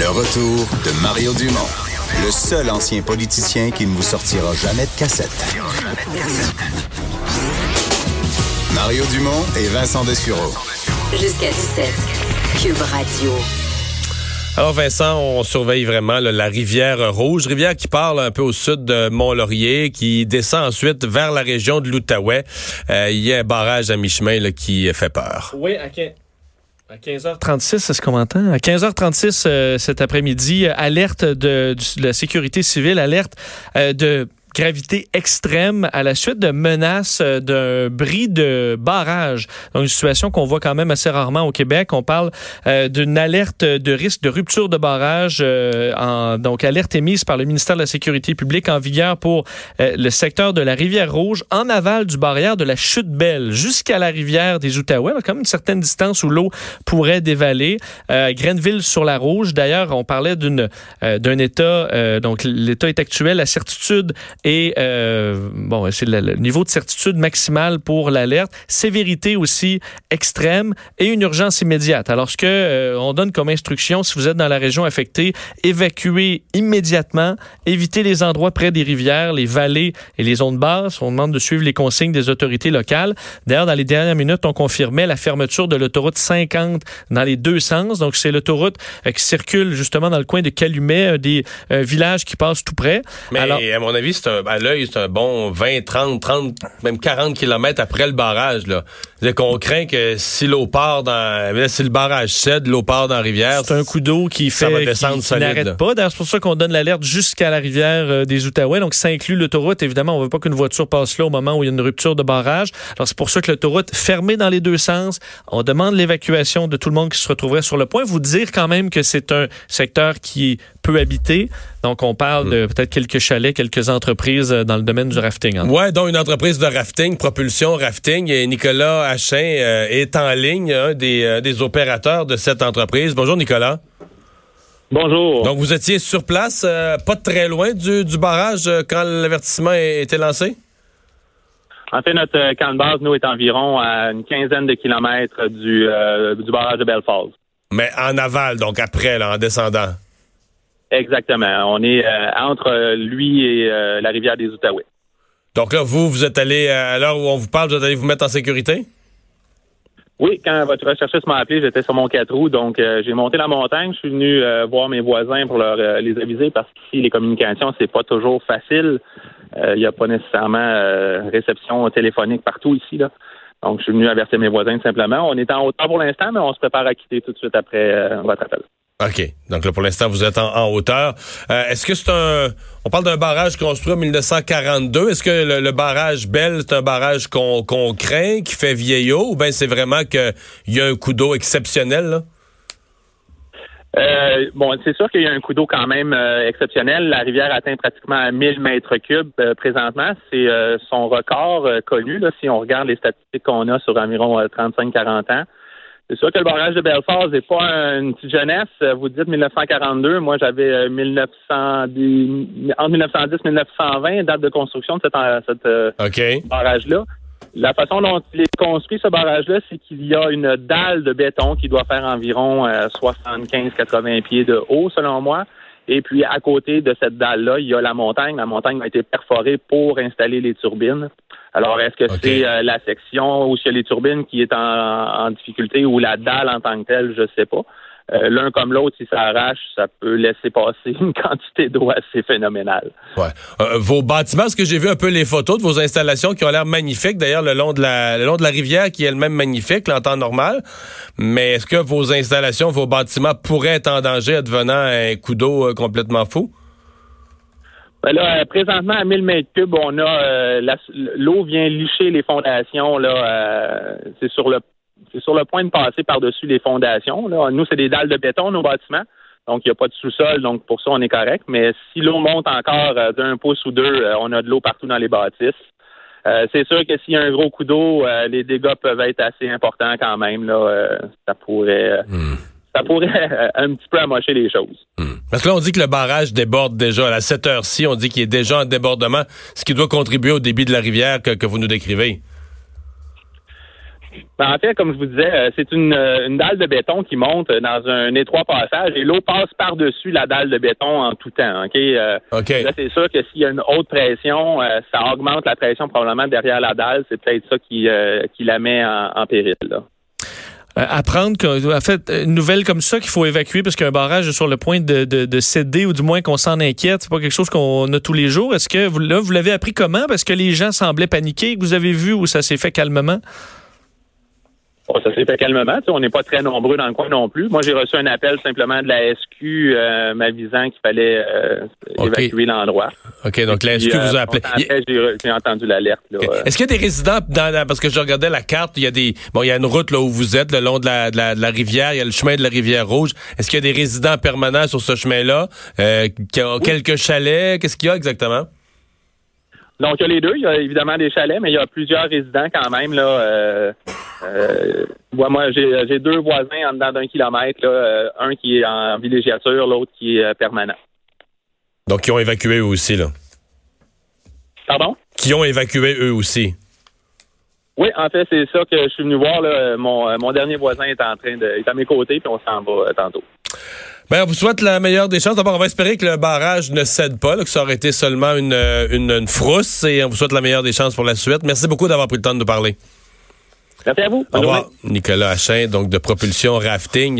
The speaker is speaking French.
Le retour de Mario Dumont, le seul ancien politicien qui ne vous sortira jamais de cassette. Mario Dumont et Vincent Dessureault. Jusqu'à 17, Cube Radio. Alors Vincent, on surveille vraiment là, la rivière Rouge, rivière qui part là, un peu au sud de Mont-Laurier, qui descend ensuite vers la région de l'Outaouais. Il y a un barrage à mi-chemin là, qui fait peur. Oui, OK. À 15h36, c'est ce qu'on entend. À 15h36 cet après-midi, alerte de la sécurité civile, alerte de gravité extrême à la suite de menaces d'un bris de barrage. Donc, une situation qu'on voit quand même assez rarement au Québec. On parle d'une alerte de risque de rupture de barrage. Donc, alerte émise par le ministère de la Sécurité publique en vigueur pour le secteur de la rivière Rouge en aval du barrière de la Chute-Belle jusqu'à la rivière des Outaouais. Alors, comme une certaine distance où l'eau pourrait dévaler. Grenville-sur-la-Rouge. D'ailleurs, on parlait d'un état. Donc, l'état est actuel. La certitude et c'est le niveau de certitude maximale pour l'alerte, sévérité aussi extrême et une urgence immédiate. Alors ce que on donne comme instruction, si vous êtes dans la région affectée, évacuez immédiatement, évitez les endroits près des rivières, les vallées et les zones basses. On demande de suivre les consignes des autorités locales. D'ailleurs, dans les dernières minutes, on confirmait la fermeture de l'autoroute 50 dans les deux sens. Donc c'est l'autoroute qui circule justement dans le coin de Calumet, des villages qui passent tout près. Mais alors, à mon avis, à l'œil, c'est un bon 20, 30, même 40 kilomètres après le barrage. Là. C'est-à-dire qu'on craint que si le barrage cède, l'eau part dans la rivière. C'est un coup d'eau qui n'arrête pas. D'ailleurs, c'est pour ça qu'on donne l'alerte jusqu'à la rivière des Outaouais. Donc, ça inclut l'autoroute. Évidemment, on ne veut pas qu'une voiture passe là au moment où il y a une rupture de barrage. Alors, c'est pour ça que l'autoroute fermée dans les deux sens. On demande l'évacuation de tout le monde qui se retrouverait sur le point. Vous dire quand même que c'est un secteur qui est peu habité. Donc, on parle de peut-être quelques chalets, quelques entreprises dans le domaine du rafting. Oui, dont une entreprise de rafting, Propulsion Rafting. Et Nicolas Hachin est en ligne, un des opérateurs de cette entreprise. Bonjour, Nicolas. Bonjour. Donc, vous étiez sur place, pas très loin du barrage quand l'avertissement a été lancé? En fait, notre camp de base, nous, est environ à une quinzaine de kilomètres du barrage de Belfast. Mais en aval, donc après, là, en descendant. Exactement. On est entre lui et la rivière des Outaouais. Donc là, vous êtes allé, à l'heure où on vous parle, vous êtes allé vous mettre en sécurité? Oui, quand votre recherchiste m'a appelé, j'étais sur mon 4 roues, donc j'ai monté la montagne. Je suis venu voir mes voisins pour les aviser parce qu'ici, les communications, c'est pas toujours facile. Il n'y a pas nécessairement réception téléphonique partout ici, là. Donc, je suis venu avertir mes voisins simplement. On est en hauteur pour l'instant, mais on se prépare à quitter tout de suite après votre appel. OK. Donc là, pour l'instant, vous êtes en hauteur. Est-ce que c'est on parle d'un barrage construit en 1942. Est-ce que le barrage Belle, c'est un barrage qu'on craint, qui fait vieillot, ou bien c'est vraiment qu'il y a un coup d'eau exceptionnel, là? C'est sûr qu'il y a un coup d'eau quand même exceptionnel. La rivière atteint pratiquement 1000 mètres cubes présentement. C'est son record connu, là, si on regarde les statistiques qu'on a sur environ 35-40 ans. C'est sûr que le barrage de Belfast n'est pas une petite jeunesse. Vous dites 1942. Moi, j'avais 1910-1920, date de construction de cette okay. barrage-là. La façon dont il est construit, ce barrage-là, c'est qu'il y a une dalle de béton qui doit faire environ 75-80 pieds de haut, selon moi. Et puis, à côté de cette dalle-là, il y a la montagne. La montagne a été perforée pour installer les turbines. Alors, est-ce que c'est la section où il y a les turbines qui est en difficulté ou la dalle en tant que telle? Je ne sais pas. L'un comme l'autre, si ça arrache, ça peut laisser passer une quantité d'eau assez phénoménale. Ouais. Vos bâtiments, est-ce que j'ai vu un peu les photos de vos installations qui ont l'air magnifiques, d'ailleurs, le long de la rivière qui est elle-même magnifique, là, en temps normal. Mais est-ce que vos installations, vos bâtiments pourraient être en danger advenant un coup d'eau complètement fou? Ben là, présentement, à 1000 mètres cubes, on a l'eau vient licher les fondations. Là, c'est sur le point de passer par-dessus les fondations. Là. Nous, c'est des dalles de béton, nos bâtiments. Donc, il n'y a pas de sous-sol. Donc, pour ça, on est correct. Mais si l'eau monte encore d'un pouce ou deux, on a de l'eau partout dans les bâtisses. C'est sûr que s'il y a un gros coup d'eau, les dégâts peuvent être assez importants quand même. Là, Ça pourrait un petit peu amocher les choses. Parce que là, on dit que le barrage déborde déjà. À cette heure-ci, on dit qu'il est déjà en débordement, ce qui doit contribuer au débit de la rivière que vous nous décrivez. Ben, en fait, comme je vous disais, c'est une dalle de béton qui monte dans un étroit passage et l'eau passe par-dessus la dalle de béton en tout temps. Okay. Là, c'est sûr que s'il y a une haute pression, ça augmente la pression probablement derrière la dalle. C'est peut-être ça qui la met en péril, là. Apprendre qu'en fait, une nouvelle comme ça qu'il faut évacuer parce qu'un barrage est sur le point de céder ou du moins qu'on s'en inquiète, c'est pas quelque chose qu'on a tous les jours. Est-ce que vous l'avez appris comment? Parce que les gens semblaient paniquer. Vous avez vu où ça s'est fait calmement? Oh, ça s'est fait calmement. On n'est pas très nombreux dans le coin non plus. Moi, j'ai reçu un appel simplement de la SQ m'avisant qu'il fallait évacuer l'endroit. OK, donc la SQ vous a appelé. J'ai entendu l'alerte. Là, okay. Est-ce qu'il y a des résidents parce que je regardais la carte, il y a une route là où vous êtes, le long de la rivière, il y a le chemin de la rivière Rouge. Est-ce qu'il y a des résidents permanents sur ce chemin-là qui ont quelques chalets? Qu'est-ce qu'il y a exactement? Donc, il y a les deux. Il y a évidemment des chalets, mais il y a plusieurs résidents quand même, là. Moi, j'ai deux voisins en dedans d'un kilomètre, là. Un qui est en villégiature, l'autre qui est permanent. Donc, ils ont évacué eux aussi, là. Pardon? Qui ont évacué eux aussi. Oui, en fait, c'est ça que je suis venu voir, là. Mon dernier voisin est à mes côtés, puis on s'en va tantôt. Ben, on vous souhaite la meilleure des chances. D'abord, on va espérer que le barrage ne cède pas, là, que ça aurait été seulement une frousse. Et on vous souhaite la meilleure des chances pour la suite. Merci beaucoup d'avoir pris le temps de nous parler. Merci à vous. Au revoir. Nicolas Hachin, donc de Propulsion Rafting.